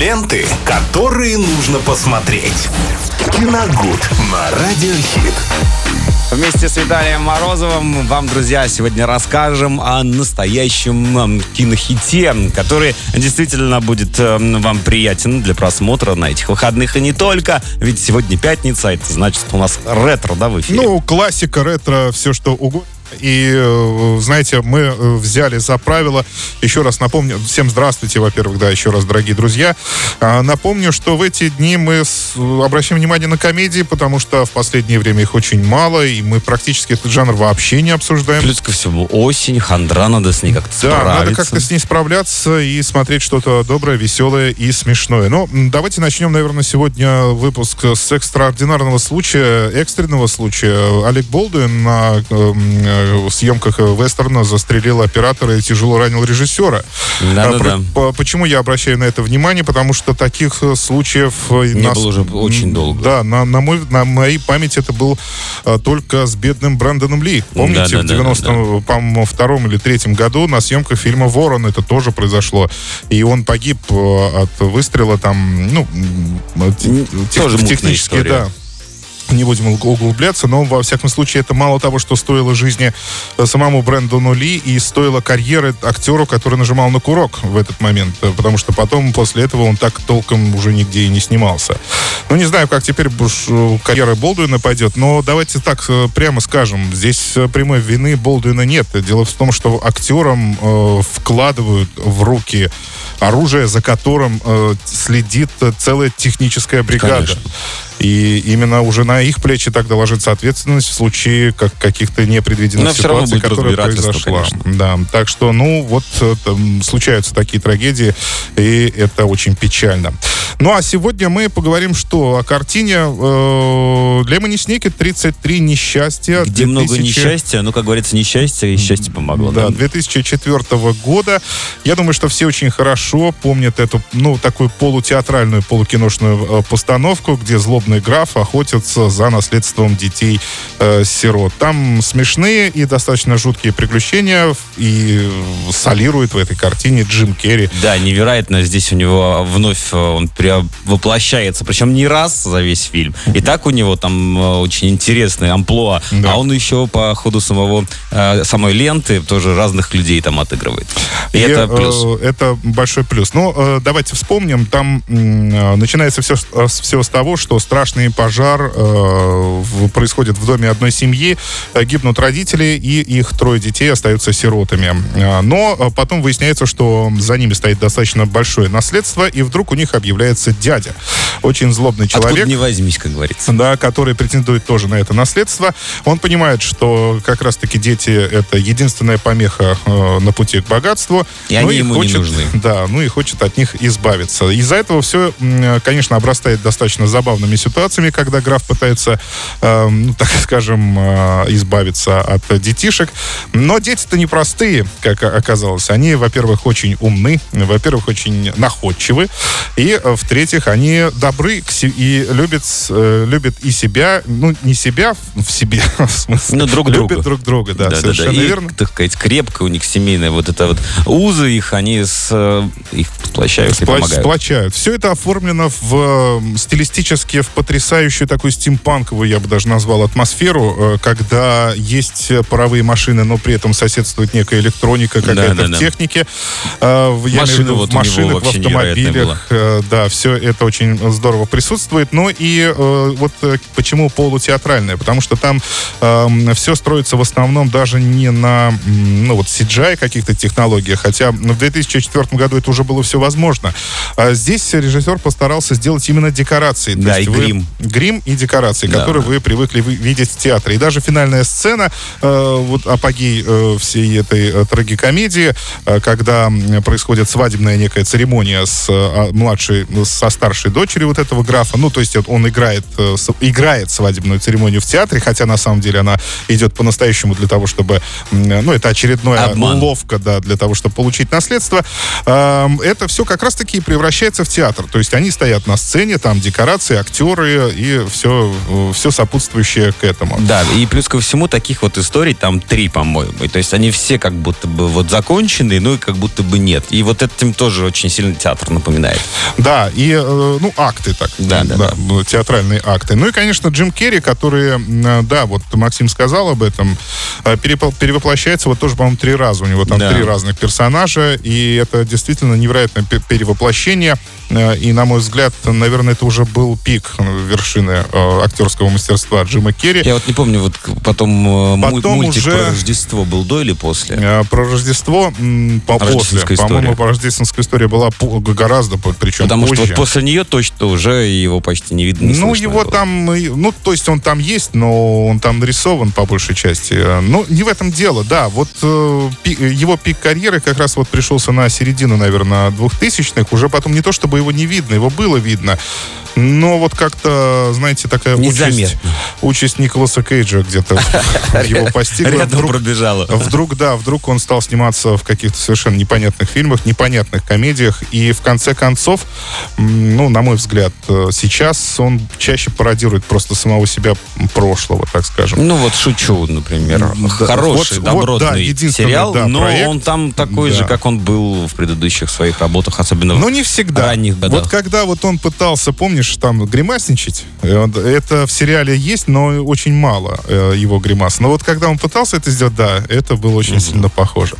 Ленты, которые нужно посмотреть. Киногуд на Радиохит. Вместе с Виталием Морозовым вам, друзья, сегодня расскажем о настоящем кинохите, который действительно будет вам приятен для просмотра на этих выходных и не только. Ведь сегодня пятница, это значит, у нас ретро, да, в эфире? Ну, классика, ретро, все что угодно. И, знаете, мы взяли за правило, еще раз напомню, всем здравствуйте, во-первых, да, еще раз, дорогие друзья. Напомню, что в эти дни мы обращаем внимание на комедии, потому что в последнее время их очень мало, и мы практически этот жанр вообще не обсуждаем. Плюс ко всему осень, хандра, надо с ней как-то справиться. Да, надо как-то с ней справляться и смотреть что-то доброе, веселое и смешное. Ну, давайте начнем, наверное, сегодня выпуск с экстраординарного случая, экстренного случая. Олег Болдуин на в съемках вестерна застрелил оператора и тяжело ранил режиссера. Да. Почему я обращаю на это внимание? Потому что таких случаев не было уже очень долго. Да, на моей памяти это был только с бедным Брэндоном Ли. Помните, в 92-м, по-моему, втором или третьем году на съемках фильма «Ворон» это тоже произошло. И он погиб от выстрела там, технически, история. Да. Не будем углубляться, но, во всяком случае, это мало того, что стоило жизни самому Брэндону Ли и стоило карьеры актеру, который нажимал на курок в этот момент, потому что потом, после этого, он так толком уже нигде и не снимался. Ну, не знаю, как теперь карьера Болдуина пойдет, но давайте так прямо скажем, здесь прямой вины Болдуина нет. Дело в том, что актерам вкладывают в руки оружие, за которым следит целая техническая бригада. Конечно. И именно уже на их плечи тогда ложится ответственность в случае каких-то непредвиденных ситуаций, которые произошла. Да. Так что, случаются такие трагедии, и это очень печально. Ну, а сегодня мы поговорим, что о картине Лемони Сникет «33 несчастья». Где много несчастья, как говорится, несчастье, и счастье помогло. Да, 2004 года. Я думаю, что все очень хорошо помнят эту, такую полутеатральную, полукиношную постановку, где злобно граф охотится за наследством детей-сирот. Там смешные и достаточно жуткие приключения, и солирует в этой картине Джим Керри. Да, невероятно, здесь у него вновь он воплощается, причем не раз за весь фильм. И так у него там очень интересный амплуа, да. А он еще по ходу самой ленты тоже разных людей там отыгрывает. И это плюс. Это большой плюс. Давайте вспомним, там начинается все с того, что страшный пожар происходит в доме одной семьи, гибнут родители, и их трое детей остаются сиротами. Но потом выясняется, что за ними стоит достаточно большое наследство, и вдруг у них объявляется дядя. Очень злобный человек. Откуда не возьмись, как говорится. Да, который претендует тоже на это наследство. Он понимает, что как раз-таки дети — это единственная помеха на пути к богатству. И они ему не нужны. Да, и хочет от них избавиться. Из-за этого все, конечно, обрастает достаточно забавными ситуациями, когда граф пытается, избавиться от детишек. Но дети-то непростые, как оказалось. Они, во-первых, очень умны, во-первых, очень находчивы, и, в-третьих, они добры и любят и себя, не себя в себе, в смысле. Любят друг друга, да, совершенно верно. И, так сказать, крепко у них семейная узы их, они их сплощают и помогают. Сплочают. Все это оформлено в стилистически в потрясающую такую стимпанковую, я бы даже назвал, атмосферу, когда есть паровые машины, но при этом соседствует некая электроника какая-то в технике. В машинах, в автомобилях. Да, все это очень здорово присутствует. Ну и почему полутеатральное? Потому что там все строится в основном даже не на CGI каких-то технологиях, хотя в 2004 году это уже было все возможно. А здесь режиссер постарался сделать именно декорации. Да, то есть грим и декорации, которые вы привыкли видеть в театре. И даже финальная сцена, апогей всей этой трагикомедии, когда происходит свадебная некая церемония с младшей со старшей дочерью вот этого графа. Ну, то есть он играет свадебную церемонию в театре, хотя на самом деле она идет по-настоящему для того, чтобы... Ну, это очередная уловка, да, для того, чтобы получить наследство. Это все как раз-таки превращается в театр. То есть они стоят на сцене, там декорации, актеры и все сопутствующее к этому. Да, и плюс ко всему таких вот историй там 3, по-моему. То есть они все как будто бы вот закончены, ну и как будто бы нет. И вот этим тоже очень сильно театр напоминает. Да, и, ну, акты так. Да, театральные акты. Ну и, конечно, Джим Керри, который, да, вот Максим сказал об этом, перевоплощается вот тоже, по-моему, 3 раза. У него там 3 разных персонажа, и это действительно невероятное перевоплощение. И, на мой взгляд, наверное, это уже был пик вершины актерского мастерства Джима Керри. Я вот не помню, вот потом мультик уже... про Рождество был до или после? Про Рождество после. По-моему, рождественская история была гораздо, причем потому позже. Потому что вот после нее точно уже его почти не видно, не слышно. Ну, его там... Ну, то есть он там есть, но он там нарисован по большей части. Ну, не в этом дело, да. Вот его пик карьеры как раз вот пришелся на середину, наверное, 2000-х. Уже потом не то чтобы его не видно, его было видно. Но вот как-то, знаете, такая участь Николаса Кейджа где-то его постигла. Рядом пробежала. Вдруг он стал сниматься в каких-то совершенно непонятных фильмах, непонятных комедиях. И в конце концов, ну, на мой взгляд, сейчас он чаще пародирует просто самого себя прошлого, так скажем. Ну, вот «Шучу», например. Хороший, добротный сериал, но он там такой же, как он был в предыдущих своих работах, особенно в ранних годах. Ну, не всегда. Вот когда вот он пытался, помнишь, там гримасничать. Это в сериале есть, но очень мало его гримас. Но вот когда он пытался это сделать, да, это было очень сильно похоже.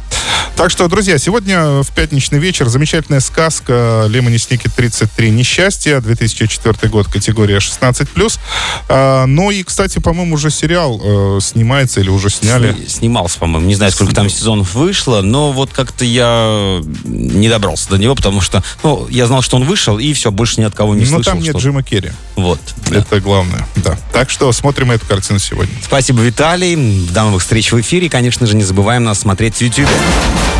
Так что, друзья, сегодня в пятничный вечер замечательная сказка «Лемони Сникет 33 несчастья», 2004 год, категория 16+. Ну и, кстати, по-моему, уже сериал снимается или уже сняли. Снимался, по-моему. Не знаю, сколько там сезонов вышло, но вот как-то я не добрался до него, потому что, ну, я знал, что он вышел, и все, больше ни от кого не слышал. Но там нет Джима Керри. Вот. Это главное, да. Так что смотрим эту картину сегодня. Спасибо, Виталий. До новых встреч в эфире. И, конечно же, не забываем нас смотреть в YouTube.